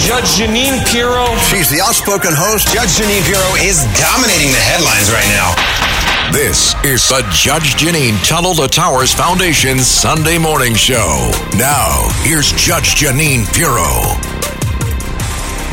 Judge Jeanine Pirro. She's the outspoken host. Judge Jeanine Pirro is dominating the headlines right now. This is the Judge Jeanine Tunnel to Towers Foundation Sunday Morning Show. Now, here's Judge Jeanine Pirro.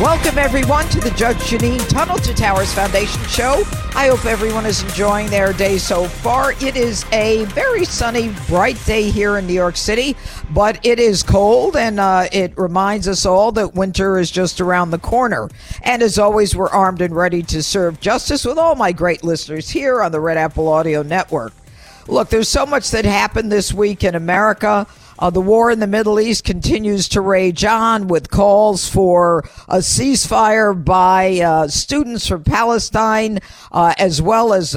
Welcome, everyone, to the Judge Jeanine Tunnel to Towers Foundation Show. I hope everyone is enjoying their day so far. It is a very sunny, bright day here in New York City, but it is cold, and it reminds us all that winter is just around the corner. And as always, we're armed and ready to serve justice with all my great listeners here on the Red Apple Audio Network. Look, there's so much that happened this week in America. The war in the Middle East continues to rage on with calls for a ceasefire by Students for Palestine, as well as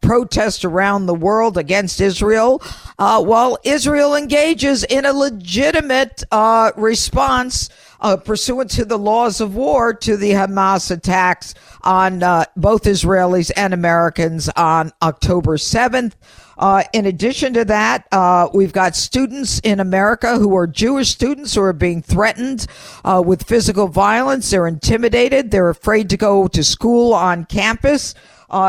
protests around the world against Israel, while Israel engages in a legitimate response pursuant to the laws of war to the Hamas attacks on both Israelis and Americans on October 7th. In addition to that, we've got students in America who are Jewish students who are being threatened with physical violence. They're intimidated. They're afraid to go to school on campus.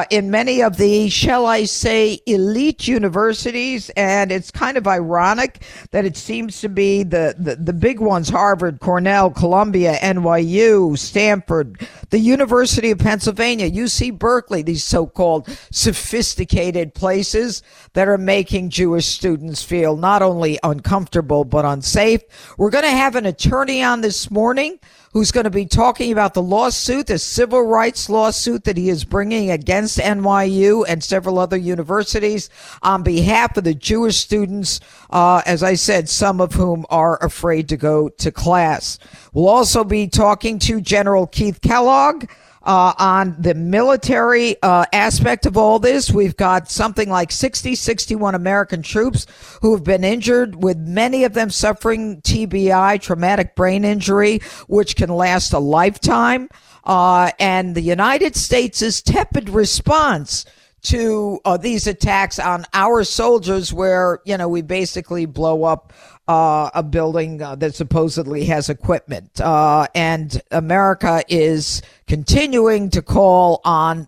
In many of the, shall I say, elite universities, and it's kind of ironic that it seems to be the big ones, Harvard, Cornell, Columbia, NYU, Stanford, the University of Pennsylvania, UC Berkeley, these so-called sophisticated places that are making Jewish students feel not only uncomfortable but unsafe. We're going to have an attorney on this morning who's going to be talking about the lawsuit, the civil rights lawsuit that he is bringing against NYU and several other universities on behalf of the Jewish students, as I said, some of whom are afraid to go to class. We'll also be talking to General Keith Kellogg on the military aspect of all this. We've got something like 61 American troops who have been injured, with many of them suffering TBI, traumatic brain injury, which can last a lifetime. And the United States' tepid response to these attacks on our soldiers, where, you know, we basically blow up a building that supposedly has equipment. And America is continuing to call on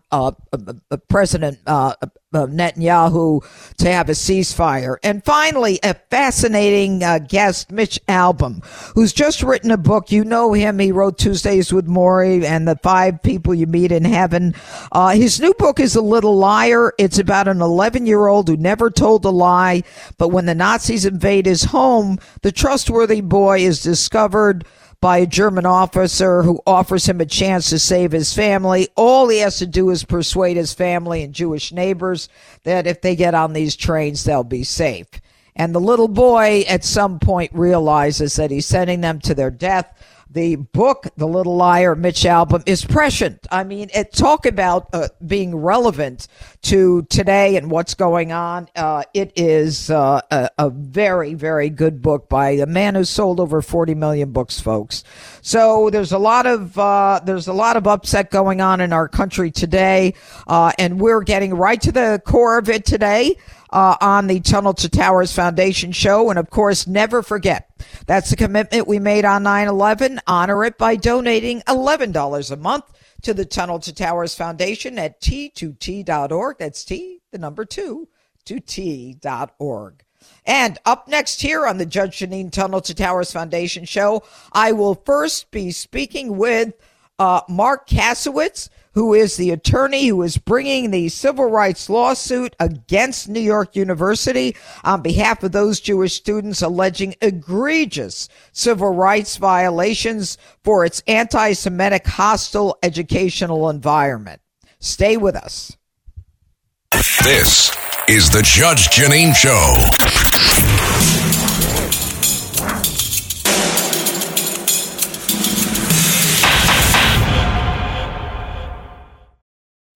President Netanyahu to have a ceasefire. And finally, a fascinating guest, Mitch Albom, who's just written a book. You know him. He wrote Tuesdays with Morrie and The Five People You Meet in Heaven. His new book is The Little Liar. It's about an 11-year-old who never told a lie, but when the Nazis invade his home, the trustworthy boy is discovered by a German officer who offers him a chance to save his family. All he has to do is persuade his family and Jewish neighbors that if they get on these trains, they'll be safe. And the little boy at some point realizes that he's sending them to their death. The book, The Little Liar, Mitch Albom, is prescient. I mean, talk about being relevant to today and what's going on. It is a very, very good book by a man who sold over 40 million books, folks. So there's a lot of upset going on in our country today, and we're getting right to the core of it today. On the Tunnel to Towers Foundation show. And, of course, never forget, that's the commitment we made on 9/11. Honor it by donating $11 a month to the Tunnel to Towers Foundation at T2T.org. That's T, the number 2, to T.org. And up next here on the Judge Jeanine Tunnel to Towers Foundation show, I will first be speaking with Marc Kasowitz, who is the attorney who is bringing the civil rights lawsuit against New York University on behalf of those Jewish students alleging egregious civil rights violations for its anti-Semitic hostile educational environment. Stay with us. This is the Judge Jeanine Show.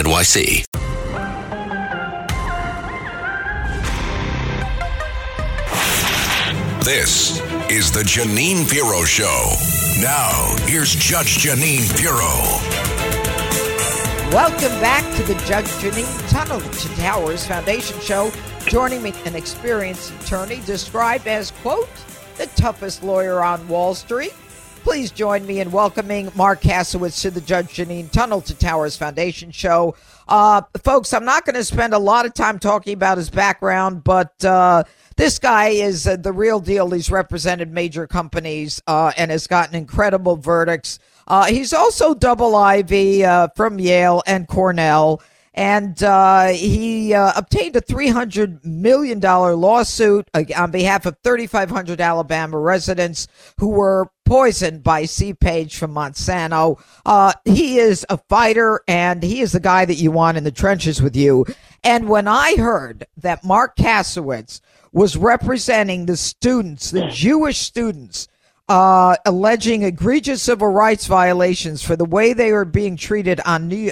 NYC. This is the Jeanine Pirro Show. Now, here's Judge Jeanine Pirro. Welcome back to the Judge Jeanine Tunnel to Towers Foundation Show. Joining me, an experienced attorney described as, quote, the toughest lawyer on Wall Street. Please join me in welcoming Marc Kasowitz to the Judge Jeanine Tunnel to Towers Foundation Show. Folks, I'm not going to spend a lot of time talking about his background, but this guy is the real deal. He's represented major companies and has gotten incredible verdicts. He's also double Ivy from Yale and Cornell, and he obtained a $300 million lawsuit on behalf of 3,500 Alabama residents who were poisoned by C-Page from Monsanto. He is a fighter, and he is the guy that you want in the trenches with you. And when I heard that Marc Kasowitz was representing the students, the Jewish students, alleging egregious civil rights violations for the way they were being treated on New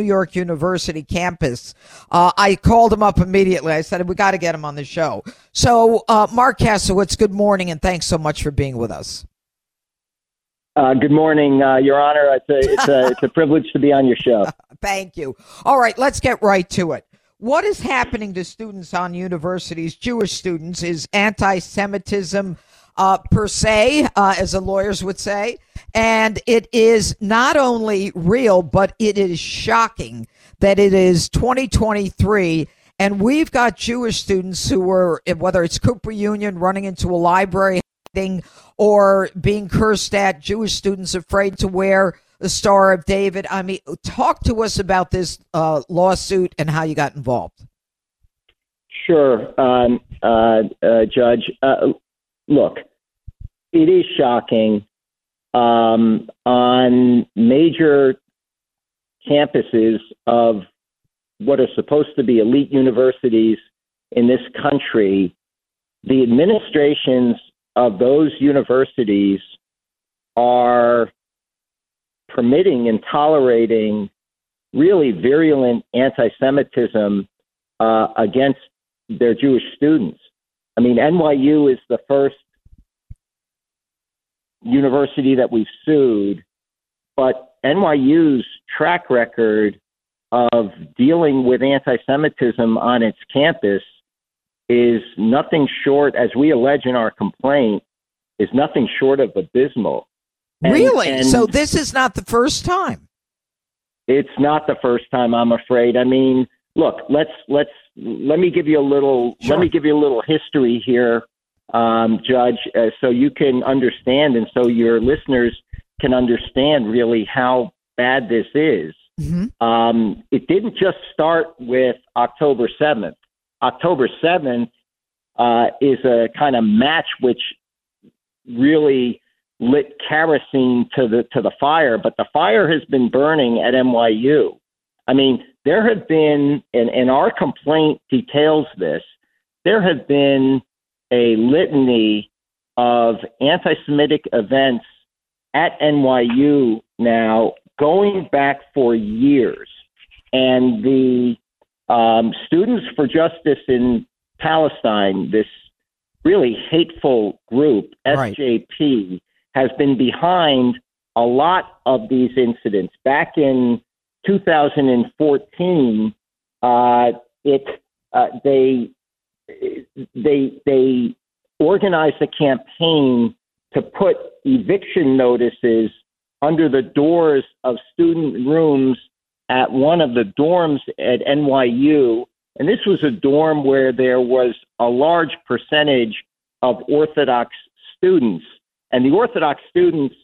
York University campus, I called him up immediately. I said, we got to get him on the show. So, Marc Kasowitz, good morning, and thanks so much for being with us. Good morning, Your Honor. It's a privilege to be on your show. Thank you. All right, let's get right to it. What is happening to students on universities, Jewish students, is anti-Semitism, per se, as the lawyers would say, and it is not only real, but it is shocking that it is 2023, and we've got Jewish students who are, whether it's Cooper Union running into a library thing or being cursed at, Jewish students afraid to wear the Star of David. I mean, talk to us about this lawsuit and how you got involved. Sure, Judge. Look, it is shocking on major campuses of what are supposed to be elite universities in this country. The administrations of those universities are permitting and tolerating really virulent anti-Semitism against their Jewish students. I mean, NYU is the first university that we've sued, but NYU's track record of dealing with anti-Semitism on its campus is nothing short, as we allege in our complaint, is nothing short of abysmal. Really? And so this is not the first time? It's not the first time, I'm afraid. I mean, look, let me give you a little sure. Let me give you a little history here, Judge, so you can understand, and so your listeners can understand really how bad this is. Mm-hmm. It didn't just start with October 7th. October 7th is a kind of match which really lit kerosene to the fire, but the fire has been burning at NYU. I mean, there have been, and our complaint details this, there have been a litany of anti-Semitic events at NYU now going back for years. And the Students for Justice in Palestine, this really hateful group, SJP, right, has been behind a lot of these incidents. Back in 2014, they organized a campaign to put eviction notices under the doors of student rooms at one of the dorms at NYU. And this was a dorm where there was a large percentage of Orthodox students. And the Orthodox students,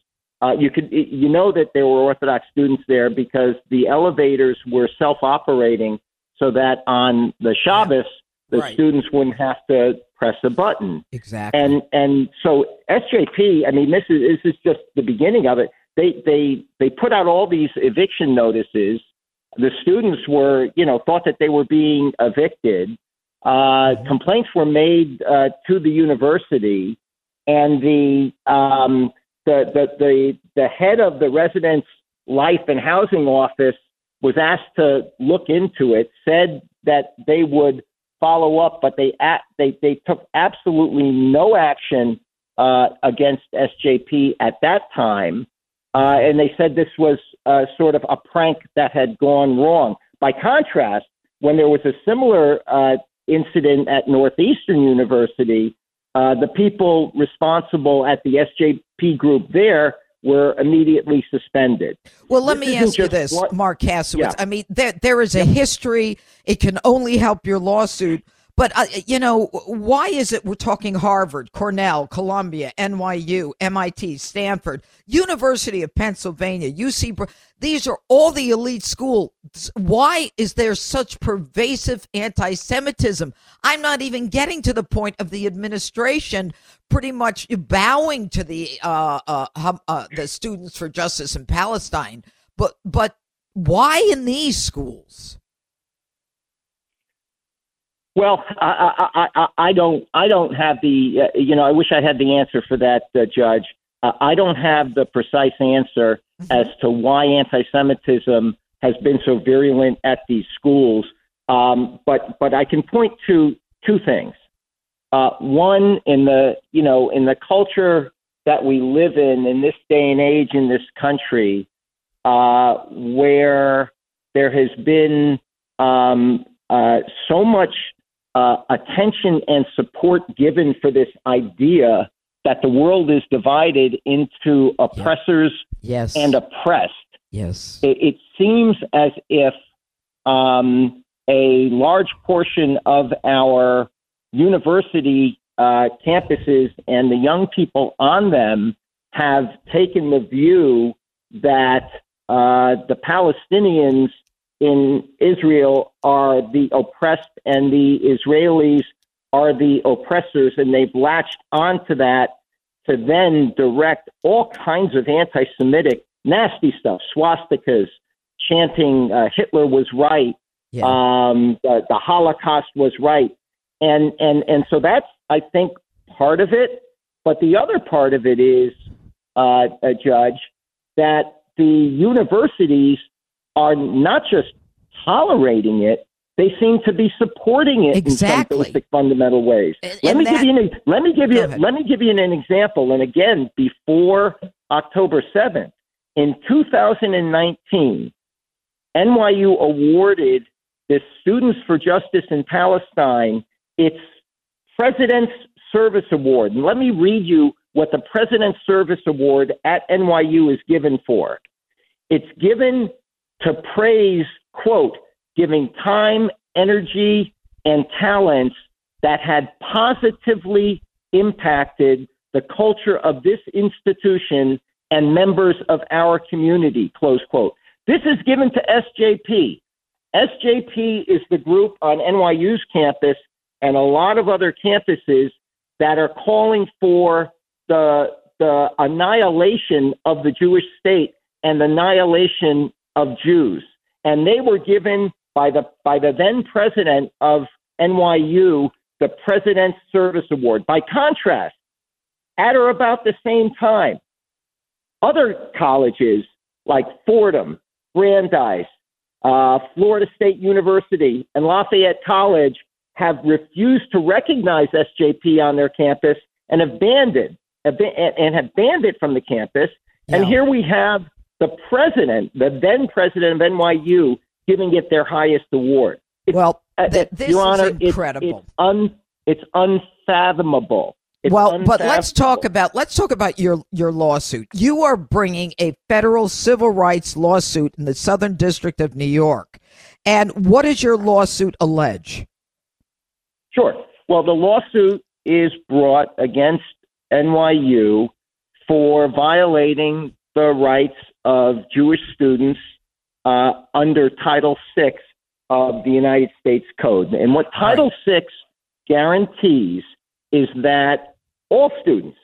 that there were Orthodox students there because the elevators were self-operating so that on the Shabbos, the students wouldn't have to press a button. Exactly. And so SJP, I mean, this is just the beginning of it. They put out all these eviction notices. The students were, thought that they were being evicted. Complaints were made to the university, and the head of the residence life and housing office was asked to look into it. Said that they would follow up, but they took absolutely no action against SJP at that time. And they said this was sort of a prank that had gone wrong. By contrast, when there was a similar incident at Northeastern University, the people responsible at the SJP group there were immediately suspended. Well, let me ask you this, Marc Kasowitz. Yeah. I mean, there is a history. It can only help your lawsuit. But, why is it we're talking Harvard, Cornell, Columbia, NYU, MIT, Stanford, University of Pennsylvania, UC Berkeley? These are all the elite schools. Why is there such pervasive anti-Semitism? I'm not even getting to the point of the administration pretty much bowing to the Students for Justice in Palestine. But why in these schools? Well, I don't have the, I wish I had the answer for that, Judge. I don't have the precise answer as to why anti-Semitism has been so virulent at these schools. But I can point to two things. One, in the culture that we live in this day and age in this country, where there has been so much attention and support given for this idea that the world is divided into oppressors and oppressed. Yes, it seems as if a large portion of our university campuses and the young people on them have taken the view that the Palestinians in Israel are the oppressed and the Israelis are the oppressors, and they've latched onto that to then direct all kinds of anti-Semitic nasty stuff, swastikas, chanting Hitler was right, the Holocaust was right. And so that's, I think, part of it. But the other part of it is, Judge, that the universities are not just tolerating it, they seem to be supporting it in some basic fundamental ways. Let me give you an example. And again, before October 7th, in 2019, NYU awarded the Students for Justice in Palestine its President's Service Award. And let me read you what the President's Service Award at NYU is given for. It's given to praise, quote, giving time, energy, and talents that had positively impacted the culture of this institution and members of our community, close quote. This is given to SJP. SJP is the group on NYU's campus and a lot of other campuses that are calling for the annihilation of the Jewish state and the annihilation of Jews, and they were given by the then president of NYU the President's Service Award. By contrast, at or about the same time, other colleges like Fordham, Brandeis, Florida State University, and Lafayette College have refused to recognize SJP on their campus and have banned it from the campus. Yeah. And here we have the president, the then president of NYU, giving it their highest award. Your Honor, this is incredible. It's unfathomable. But let's talk about your lawsuit. You are bringing a federal civil rights lawsuit in the Southern District of New York. And what does your lawsuit allege? Sure. Well, the lawsuit is brought against NYU for violating the rights of Jewish students under Title VI of the United States Code. And what Title VI guarantees is that all students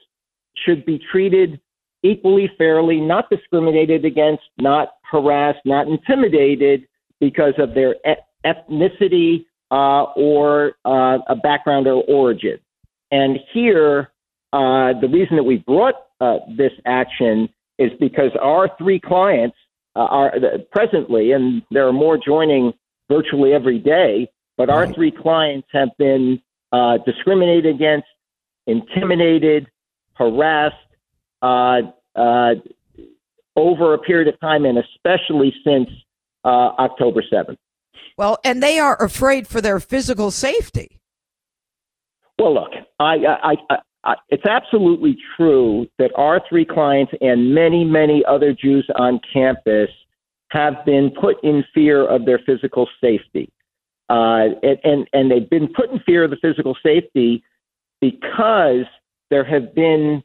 should be treated equally, fairly, not discriminated against, not harassed, not intimidated because of their ethnicity or a background or origin. And here, the reason that we brought this action is because our three clients are presently, and there are more joining virtually every day, but our three clients have been discriminated against, intimidated, harassed over a period of time, and especially since October 7th. Well, and they are afraid for their physical safety. Well, look, I it's absolutely true that our three clients and many, many other Jews on campus have been put in fear of their physical safety. And they've been put in fear of the physical safety because there have been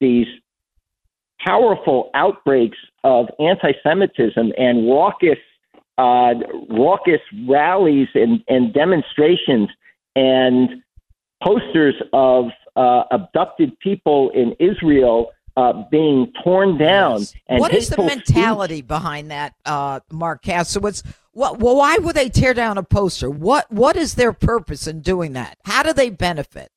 these powerful outbreaks of anti-Semitism and raucous rallies and demonstrations and posters of abducted people in Israel being torn down. Yes. And what is the mentality behind that, Marc Kasowitz? Well, why would they tear down a poster? What is their purpose in doing that? How do they benefit?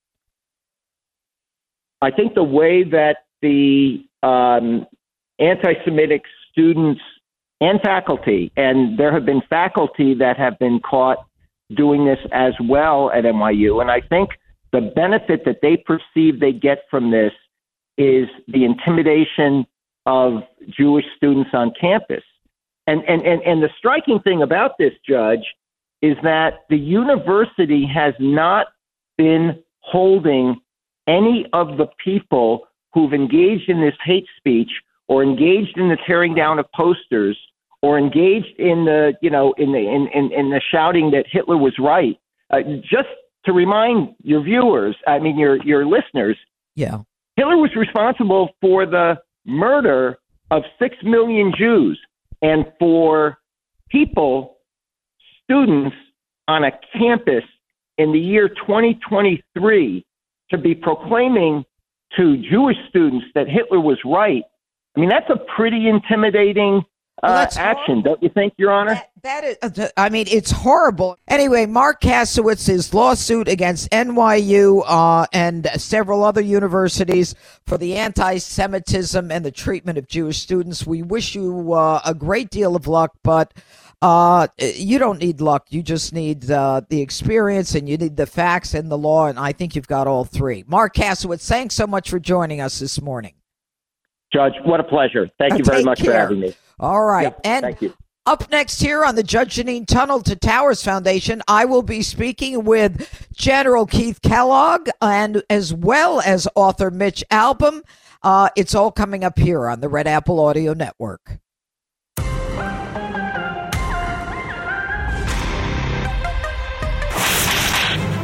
I think the way that the anti-Semitic students and faculty, and there have been faculty that have been caught doing this as well at NYU, and I think the benefit that they perceive they get from this is the intimidation of Jewish students on campus. And the striking thing about this, Judge, is that the university has not been holding any of the people who've engaged in this hate speech or engaged in the tearing down of posters or engaged in the shouting that Hitler was right. Just to remind your viewers, I mean your listeners, Hitler was responsible for the murder of 6 million Jews. And for people, students on a campus in the year 2023 to be proclaiming to Jewish students that Hitler was right, I mean, that's a pretty intimidating action, don't you think, Your Honor? That is, I mean, it's horrible. Anyway, Marc Kasowitz's lawsuit against NYU and several other universities for the anti-Semitism and the treatment of Jewish students. We wish you a great deal of luck, but you don't need luck. You just need the experience, and you need the facts and the law, and I think you've got all three. Marc Kasowitz, thanks so much for joining us this morning. Judge, what a pleasure. Thank you very much for having me. All right. Yep, and thank you. Up next here on the Judge Jeanine Tunnel to Towers Foundation, I will be speaking with General Keith Kellogg and as well as author Mitch Albom. It's all coming up here on the Red Apple Audio Network.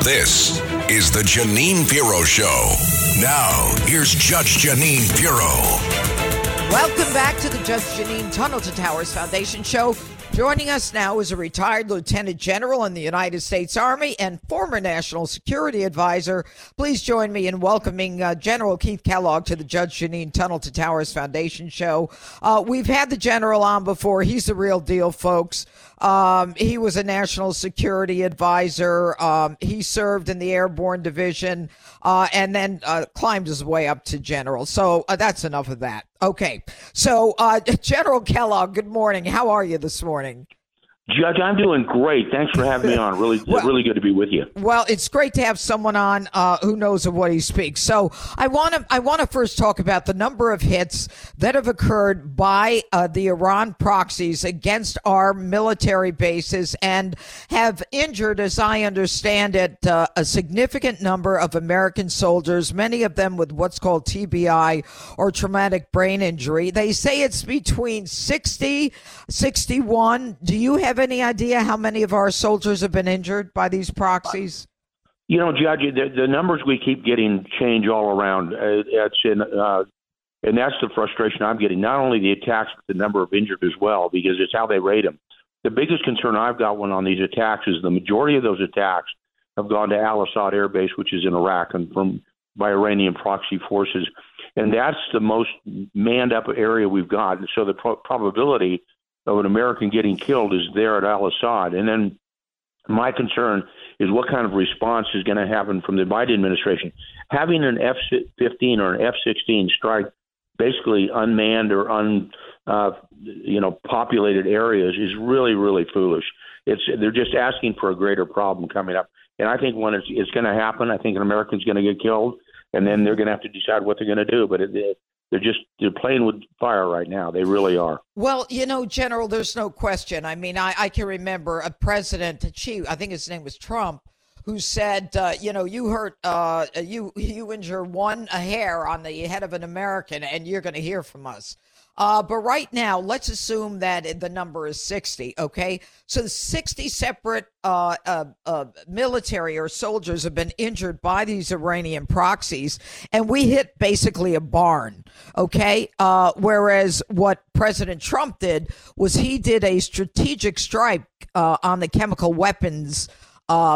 This is the Jeanine Pirro Show. Now, here's Judge Jeanine Pirro. Welcome back to the Judge Jeanine Tunnel to Towers Foundation Show. Joining us now is a retired lieutenant general in the United States Army and former national security advisor. Please join me in welcoming General Keith Kellogg to the Judge Jeanine Tunnel to Towers Foundation Show. We've had the general on before. He's the real deal, folks. He was a national security advisor. He served in the airborne division and then climbed his way up to general. So that's enough of that. Okay. So General Kellogg, good morning. How are you this morning? Judge, I'm doing great. Thanks for having me on. Really, really good to be with you. Well, it's great to have someone on who knows of what he speaks. So I want to first talk about the number of hits that have occurred by the Iran proxies against our military bases and have injured, as I understand it, a significant number of American soldiers, many of them with what's called TBI or traumatic brain injury. They say it's between 60, 61. Do you have any idea how many of our soldiers have been injured by these proxies? You know, Judge, the numbers we keep getting change all around. And that's the frustration I'm getting, not only the attacks, but the number of injured as well, because it's how they rate them. The biggest concern I've got when on these attacks is the majority of those attacks have gone to Al-Asad Air Base, which is in Iraq, and by Iranian proxy forces. And that's the most manned up area we've got. And so the probability of an American getting killed is there at Al-Asad. And then my concern is what kind of response is going to happen from the Biden administration. Having an F-15 or an F-16 strike basically unmanned or populated areas is really, really foolish. They're just asking for a greater problem coming up. And I think when it's going to happen, I think an American's going to get killed, and then they're going to have to decide what they're going to do. But they're playing with fire right now. They really are. Well, you know, General, there's no question. I mean, I can remember a president, I think his name was Trump, who said, you hurt, you injure a hair on the head of an American, and you're going to hear from us. But right now, let's assume that the number is 60, okay? So 60 separate military or soldiers have been injured by these Iranian proxies, and we hit basically a barn, okay? Whereas what President Trump did was he did a strategic strike on the chemical weapons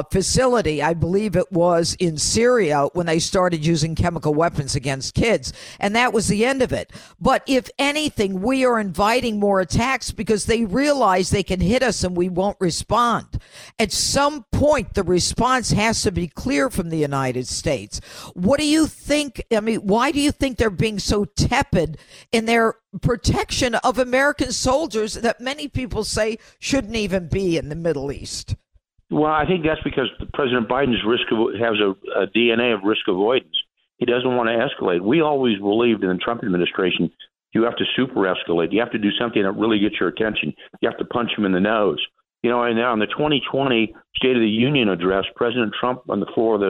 facility, I believe it was in Syria, when they started using chemical weapons against kids. And that was the end of it. But if anything, we are inviting more attacks because they realize they can hit us and we won't respond. At some point, the response has to be clear from the United States. What do you think? I mean, why do you think they're being so tepid in their protection of American soldiers that many people say shouldn't even be in the Middle East? Well, I think that's because President Biden's has a DNA of risk avoidance. He doesn't want to escalate. We always believed in the Trump administration, you have to super escalate. You have to do something that really gets your attention. You have to punch him in the nose. You know, and now in the 2020 State of the Union address, President Trump on the floor of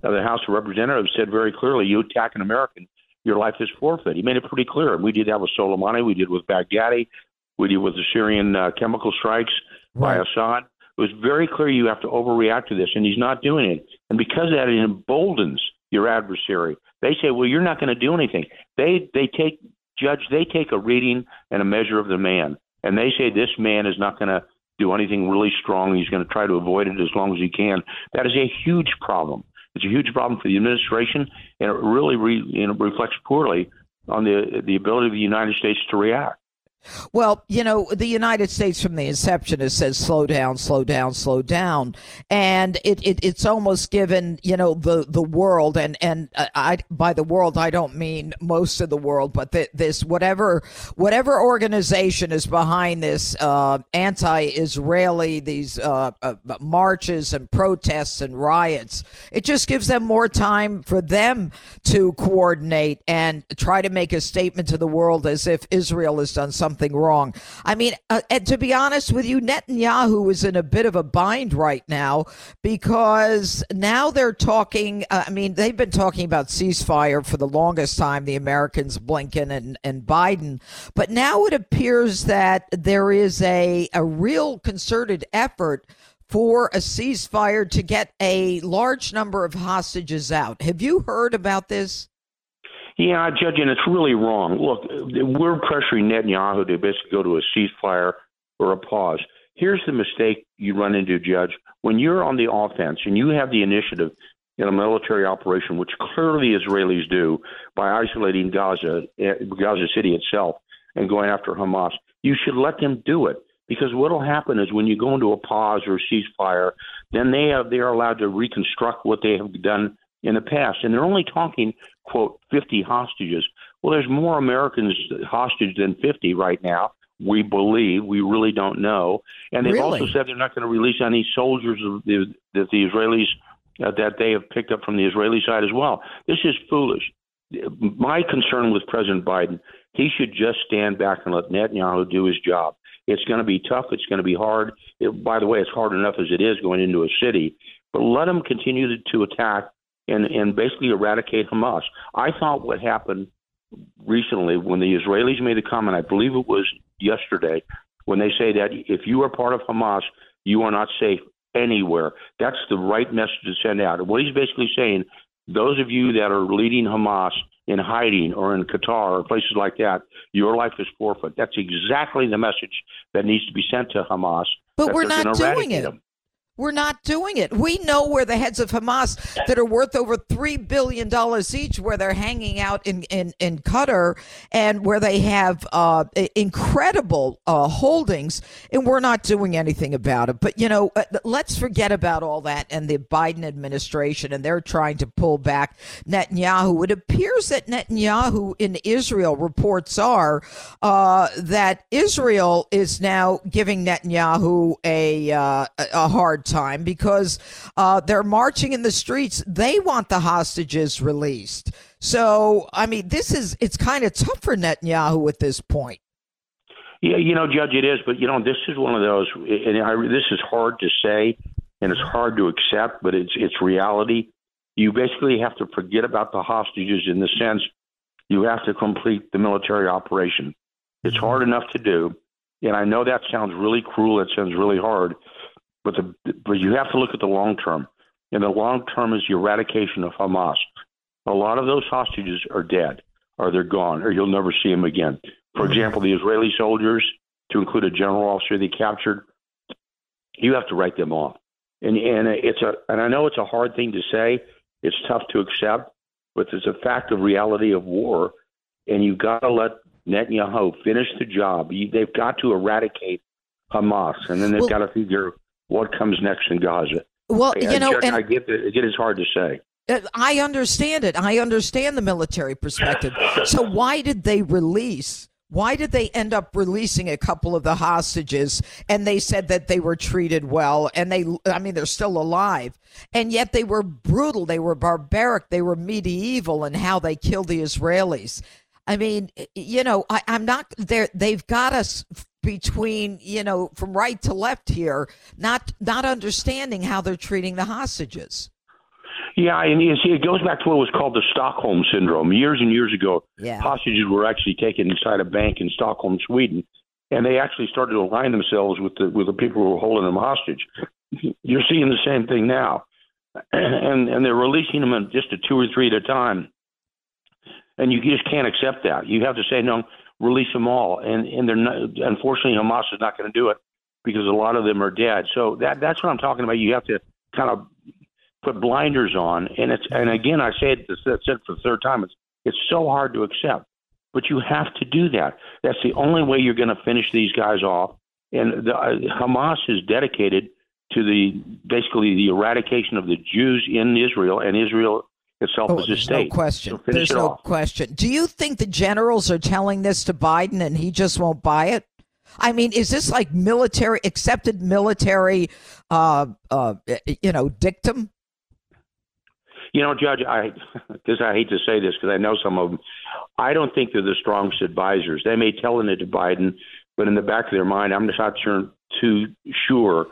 the House of Representatives said very clearly, you attack an American, your life is forfeit. He made it pretty clear. We did that with Soleimani. We did with Baghdadi. We did with the Syrian chemical strikes by Assad. It was very clear you have to overreact to this, and he's not doing it. And because of that, it emboldens your adversary. They say, well, you're not going to do anything. They take a reading and a measure of the man, and they say this man is not going to do anything really strong. He's going to try to avoid it as long as he can. That is a huge problem. It's a huge problem for the administration, and it really reflects poorly on the ability of the United States to react. Well, you know, the United States from the inception has said, slow down, slow down, slow down. And it's almost given, you know, the world and by the world, I don't mean most of the world, but this whatever organization is behind this anti-Israeli, these marches and protests and riots, it just gives them more time for them to coordinate and try to make a statement to the world as if Israel has done something wrong. I mean, and to be honest with you, Netanyahu is in a bit of a bind right now because now they're talking, they've been talking about ceasefire for the longest time, the Americans, Blinken and Biden, but now it appears that there is a real concerted effort for a ceasefire to get a large number of hostages out. Have you heard about this? Yeah, Judge, and it's really wrong. Look, we're pressuring Netanyahu to basically go to a ceasefire or a pause. Here's the mistake you run into, Judge. When you're on the offense and you have the initiative in a military operation, which clearly Israelis do by isolating Gaza City itself and going after Hamas, you should let them do it. Because what will happen is when you go into a pause or ceasefire, then they are allowed to reconstruct what they have done in the past. And they're only talking, quote, 50 hostages. Well, there's more Americans hostage than 50 right now. we believe. We really don't know. And they've also said they're not going to release any soldiers of the Israelis that they have picked up from the Israeli side as well. This is foolish. My concern with President Biden, he should just stand back and let Netanyahu do his job. It's going to be tough. It's going to be hard. By the way, it's hard enough as it is going into a city. But let him continue to attack and basically eradicate Hamas. I thought what happened recently when the Israelis made a comment, I believe it was yesterday, when they say that if you are part of Hamas, you are not safe anywhere. That's the right message to send out. And what he's basically saying, those of you that are leading Hamas in hiding or in Qatar or places like that, your life is forfeit. That's exactly the message that needs to be sent to Hamas. But we're not doing it. We're not doing it. We know where the heads of Hamas that are worth over $3 billion each, where they're hanging out in Qatar and where they have incredible holdings, and we're not doing anything about it. But, you know, let's forget about all that and the Biden administration, and they're trying to pull back Netanyahu. It appears that Netanyahu in Israel, reports are that Israel is now giving Netanyahu a hard time because they're marching in the streets. They want the hostages released. So, I mean, it's kind of tough for Netanyahu at this point. Yeah, you know, Judge, it is. But, you know, this is one of those, and this is hard to say and it's hard to accept, but it's reality. You basically have to forget about the hostages in the sense you have to complete the military operation. It's hard enough to do. And I know that sounds really cruel. It sounds really hard. But you have to look at the long term, and the long term is the eradication of Hamas. A lot of those hostages are dead, or they're gone, or you'll never see them again. For example, the Israeli soldiers, to include a general officer they captured, you have to write them off. And I know it's a hard thing to say, it's tough to accept, but it's a fact of reality of war, and you've got to let Netanyahu finish the job. They've got to eradicate Hamas, and then they've got to figure what comes next in Gaza. Well, you know, and I get it. It is hard to say. I understand it. I understand the military perspective. So why did they release? Why did they end up releasing a couple of the hostages? And they said that they were treated well, and they're still alive. And yet they were brutal. They were barbaric. They were medieval in how they killed the Israelis. I mean, you know, I'm not there. They've got us between, you know, from right to left here, not understanding how they're treating the hostages. Yeah, and you see, it goes back to what was called the Stockholm syndrome. Years and years ago, hostages were actually taken inside a bank in Stockholm, Sweden, and they actually started to align themselves with the people who were holding them hostage. You're seeing the same thing now, and they're releasing them in just a two or three at a time, and you just can't accept that. You have to say no. Release them all, and they're not, unfortunately, Hamas is not going to do it because a lot of them are dead. So that's what I'm talking about. You have to kind of put blinders on, and again, I say it for the third time. It's so hard to accept, but you have to do that. That's the only way you're going to finish these guys off. And Hamas is dedicated to basically the eradication of the Jews in Israel, and Israel itself as a state. No question. So there's no question. Do you think the generals are telling this to Biden and he just won't buy it? I mean, is this like accepted military, you know, dictum? You know, Judge, I hate to say this because I know some of them. I don't think they're the strongest advisors. They may tell it to Biden, but in the back of their mind, I'm just not too sure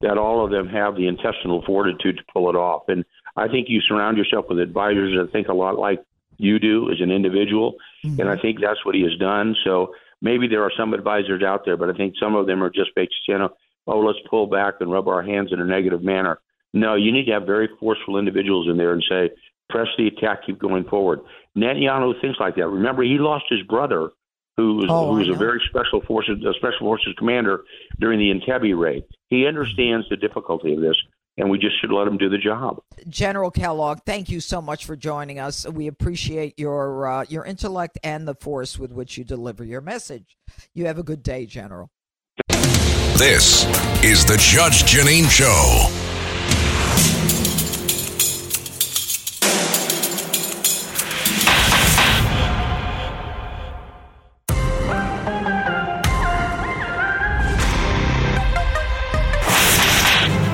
that all of them have the intestinal fortitude to pull it off. And I think you surround yourself with advisors that think a lot like you do as an individual, and I think that's what he has done. So maybe there are some advisors out there, but I think some of them are just based, you know, let's pull back and rub our hands in a negative manner. No, you need to have very forceful individuals in there and say, press the attack, keep going forward. Netanyahu thinks like that. Remember, he lost his brother, who was a very special forces commander during the Entebbe raid. He understands the difficulty of this. And we just should let them do the job. General Kellogg, thank you so much for joining us. We appreciate your intellect and the force with which you deliver your message. You have a good day, General. This is the Judge Jeanine Show.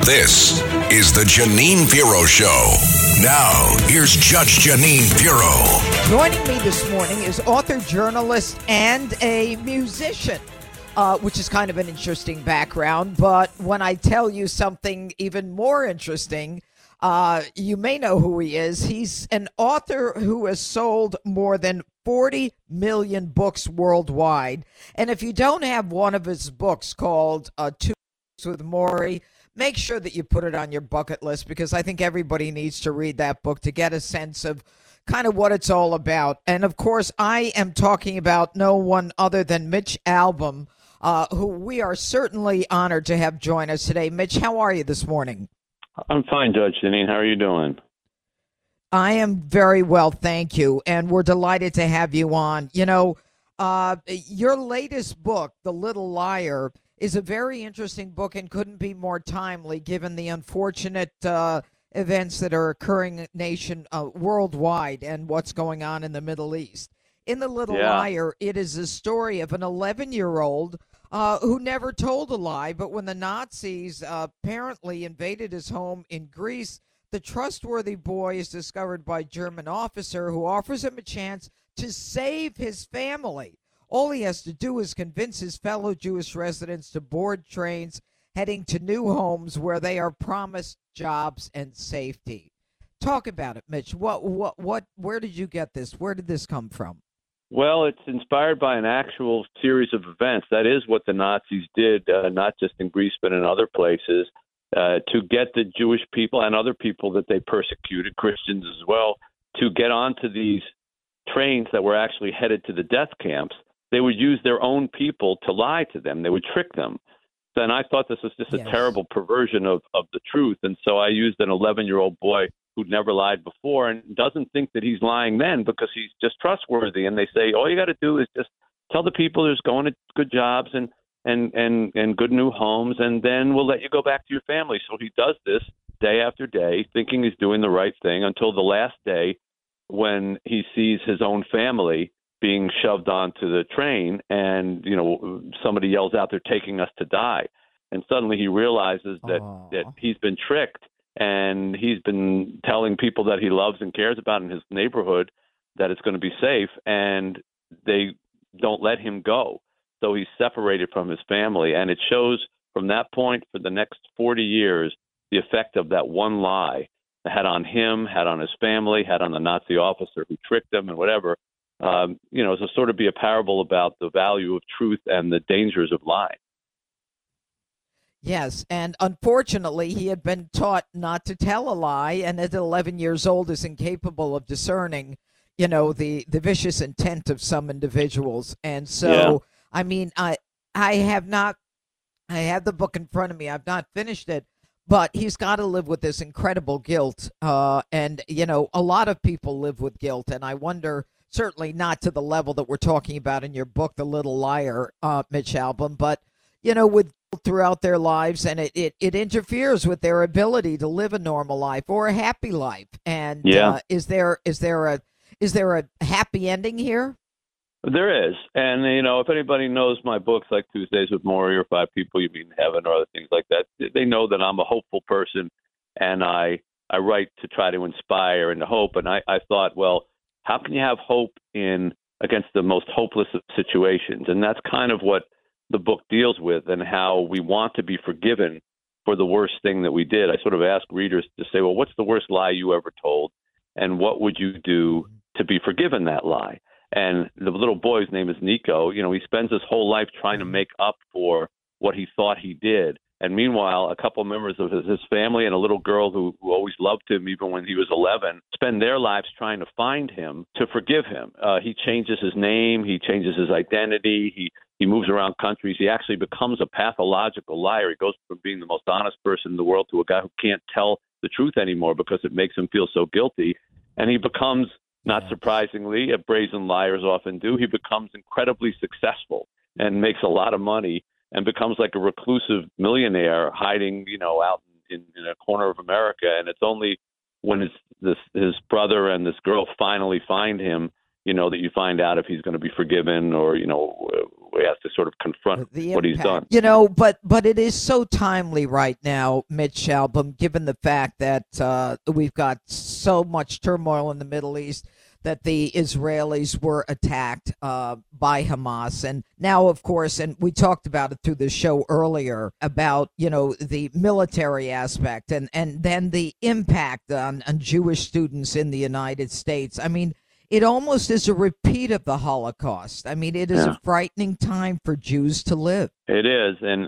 This is the Jeanine Pirro Show. Now, here's Judge Jeanine Pirro. Joining me this morning is author, journalist, and a musician, which is kind of an interesting background. But when I tell you something even more interesting, you may know who he is. He's an author who has sold more than 40 million books worldwide. And if you don't have one of his books called Tuesdays with Morrie, make sure that you put it on your bucket list, because I think everybody needs to read that book to get a sense of kind of what it's all about. And of course, I am talking about no one other than Mitch Albom, who we are certainly honored to have join us today. Mitch, how are you this morning? I'm fine, Judge Jeanine. How are you doing? I am very well, thank you. And we're delighted to have you on. You know, your latest book, The Little Liar, is a very interesting book and couldn't be more timely given the unfortunate events that are occurring worldwide and what's going on in the Middle East. In The Little Liar, it is the story of an 11-year-old who never told a lie, but when the Nazis apparently invaded his home in Greece, the trustworthy boy is discovered by a German officer who offers him a chance to save his family. All he has to do is convince his fellow Jewish residents to board trains heading to new homes where they are promised jobs and safety. Talk about it, Mitch. Where did you get this? Where did this come from? Well, it's inspired by an actual series of events. That is what the Nazis did, not just in Greece, but in other places, to get the Jewish people and other people that they persecuted, Christians as well, to get onto these trains that were actually headed to the death camps. They would use their own people to lie to them. They would trick them. And I thought this was just a terrible perversion of the truth. And so I used an 11-year-old boy who'd never lied before and doesn't think that he's lying then because he's just trustworthy. And they say, all you got to do is just tell the people there's going to good jobs and good new homes, and then we'll let you go back to your family. So he does this day after day, thinking he's doing the right thing, until the last day when he sees his own family being shoved onto the train and, you know, somebody yells out, they're taking us to die. And suddenly he realizes that, that he's been tricked. And he's been telling people that he loves and cares about in his neighborhood that it's going to be safe, and they don't let him go. So he's separated from his family. And it shows from that point for the next 40 years the effect of that one lie had on him, had on his family, had on the Nazi officer who tricked him and whatever. You know, so sort of be a parable about the value of truth and the dangers of lying. Yes, and unfortunately, he had been taught not to tell a lie, and at 11 years old is incapable of discerning, you know, the vicious intent of some individuals. And so, I mean, I have the book in front of me. I've not finished it, but he's got to live with this incredible guilt. And, you know, a lot of people live with guilt, and I wonder, certainly not to the level that we're talking about in your book, The Little Liar, Mitch Albom, but, you know, with throughout their lives, and it interferes with their ability to live a normal life or a happy life. And is there a happy ending here? There is. And, you know, if anybody knows my books like Tuesdays with Morrie or Five People You Meet in Heaven or other things like that, they know that I'm a hopeful person, and I write to try to inspire and to hope. And I thought, well, how can you have hope in against the most hopeless of situations? And that's kind of what the book deals with, and how we want to be forgiven for the worst thing that we did. I sort of ask readers to say, well, what's the worst lie you ever told? And what would you do to be forgiven that lie? And the little boy's name is Nico. You know, he spends his whole life trying to make up for what he thought he did. And meanwhile, a couple members of his family and a little girl who always loved him, even when he was 11, spend their lives trying to find him, to forgive him. He changes his name. He changes his identity. He moves around countries. He actually becomes a pathological liar. He goes from being the most honest person in the world to a guy who can't tell the truth anymore because it makes him feel so guilty. And he becomes, not surprisingly, as brazen liars often do, he becomes incredibly successful and makes a lot of money, and becomes like a reclusive millionaire hiding, you know, out in a corner of America. And it's only when his brother and this girl finally find him, you know, that you find out if he's going to be forgiven or, you know, we have to sort of confront what he's done. You know, but it is so timely right now, Mitch Albom, given the fact that we've got so much turmoil in the Middle East, that the Israelis were attacked by Hamas. And now, of course, and we talked about it through the show earlier about, you know, the military aspect and then the impact on Jewish students in the United States. I mean, it almost is a repeat of the Holocaust. I mean, it is a frightening time for Jews to live. It is. And,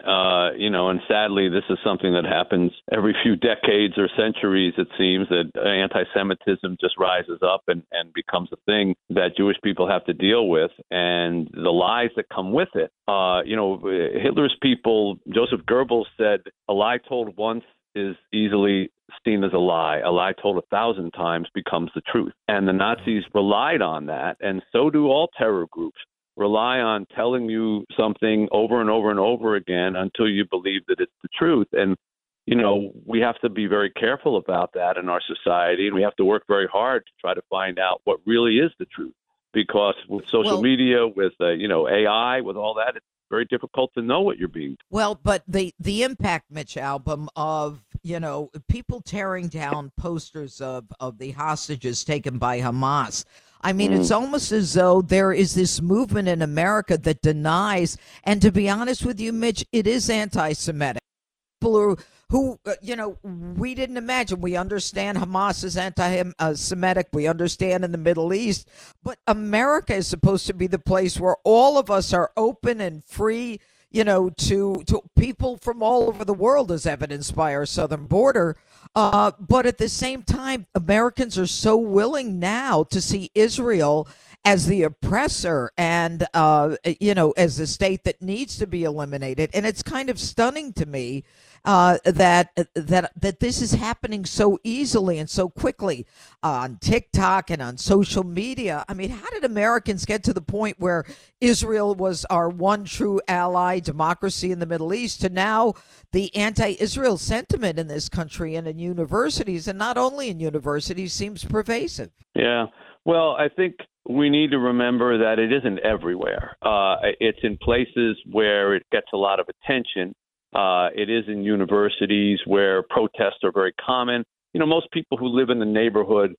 you know, and sadly, this is something that happens every few decades or centuries, it seems, that anti-Semitism just rises up and becomes a thing that Jewish people have to deal with, and the lies that come with it. You know, Hitler's people, Joseph Goebbels said, a lie told once is easily seen as a lie. A lie told 1,000 times becomes the truth. And the Nazis relied on that, and so do all terror groups, rely on telling you something over and over and over again until you believe that it's the truth. And, you know, we have to be very careful about that in our society, and we have to work very hard to try to find out what really is the truth. Because with social media, with, you know, AI, with all that, it's very difficult to know what you're being. Well, but the impact, Mitch Albom, of, you know, people tearing down posters of the hostages taken by Hamas. I mean, it's almost as though there is this movement in America that denies. And to be honest with you, Mitch, it is anti-Semitic. People who you know, we didn't imagine. We understand Hamas is anti-Semitic. We understand in the Middle East. But America is supposed to be the place where all of us are open and free, you know, to people from all over the world, as evidenced by our southern border. But at the same time, Americans are so willing now to see Israel as the oppressor and, you know, as the state that needs to be eliminated. And it's kind of stunning to me that this is happening so easily and so quickly on TikTok and on social media. I mean, how did Americans get to the point where Israel was our one true ally, democracy in the Middle East, to now the anti-Israel sentiment in this country and in universities, and not only in universities, seems pervasive? Yeah, well, I think we need to remember that it isn't everywhere. It's in places where it gets a lot of attention. It is in universities where protests are very common. You know, most people who live in the neighborhood,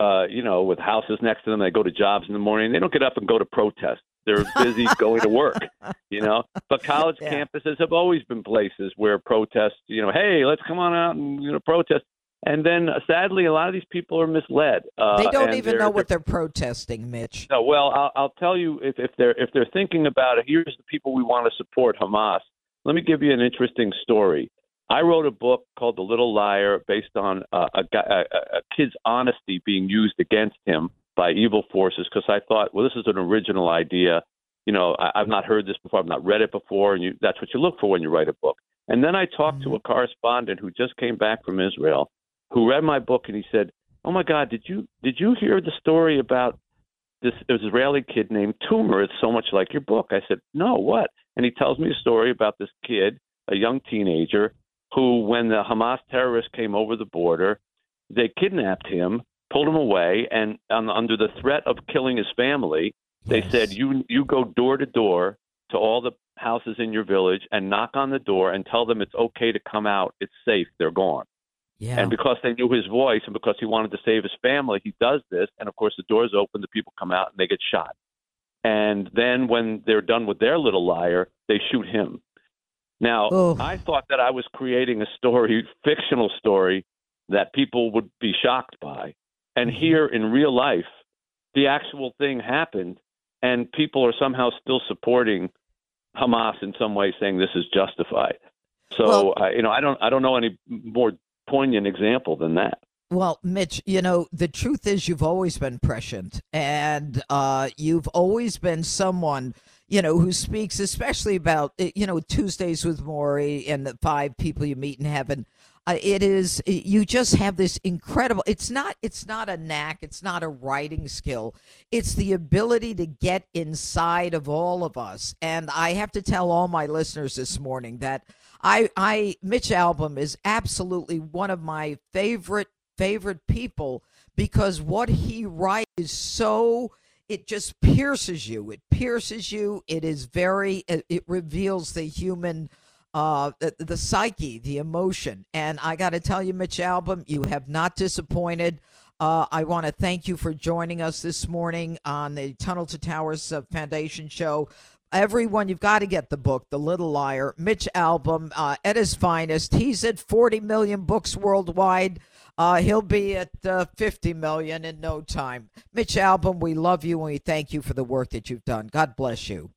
you know, with houses next to them, they go to jobs in the morning. They don't get up and go to protests. They're busy going to work, you know. But college campuses have always been places where protests, you know, hey, let's come on out and, you know, protest. And then, sadly, a lot of these people are misled. They don't even know what they're protesting, Mitch. No, well, I'll tell you, if they're thinking about it, here's the people we want to support, Hamas. Let me give you an interesting story. I wrote a book called The Little Liar based on a kid's honesty being used against him by evil forces, because I thought, well, this is an original idea. You know, I've not heard this before. I've not read it before. And that's what you look for when you write a book. And then I talked to a correspondent who just came back from Israel, who read my book, and he said, oh, my God, did you hear the story about this Israeli kid named Toomer? It's so much like your book. I said, no, what? And he tells me a story about this kid, a young teenager, who, when the Hamas terrorists came over the border, they kidnapped him, pulled him away, and under the threat of killing his family, they said, you go door to door to all the houses in your village and knock on the door and tell them it's okay to come out, it's safe, they're gone. Yeah. And because they knew his voice and because he wanted to save his family, he does this. And, of course, the doors open, the people come out, and they get shot. And then when they're done with their little liar, they shoot him. Now, I thought that I was creating a story, fictional story, that people would be shocked by. And here in real life, the actual thing happened, and people are somehow still supporting Hamas in some way, saying this is justified. So, you know, I don't know any more poignant example than that. Well, Mitch, you know, the truth is you've always been prescient, and you've always been someone, you know, who speaks especially about, you know, Tuesdays with Morrie and the 5 People You Meet in Heaven. You just have this incredible, it's not a knack, it's not a writing skill. It's the ability to get inside of all of us. And I have to tell all my listeners this morning that Mitch Albom is absolutely one of my favorite people, because what he writes is so it just pierces you. It pierces you. It is very, it reveals the human, the psyche, the emotion. And I got to tell you, Mitch Albom, you have not disappointed. I want to thank you for joining us this morning on the Tunnel to Towers Foundation show. Everyone, you've got to get the book, The Little Liar. Mitch Albom, at his finest. He's at 40 million books worldwide. He'll be at 50 million in no time. Mitch Albom, we love you and we thank you for the work that you've done. God bless you.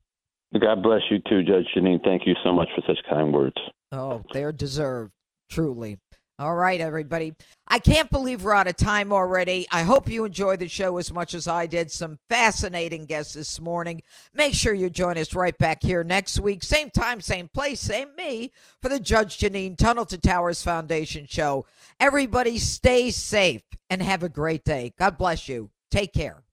God bless you too, Judge Jeanine. Thank you so much for such kind words. Oh, they're deserved, truly. All right, everybody. I can't believe we're out of time already. I hope you enjoyed the show as much as I did. Some fascinating guests this morning. Make sure you join us right back here next week. Same time, same place, same me for the Judge Jeanine Tunnel to Towers Foundation show. Everybody stay safe and have a great day. God bless you. Take care.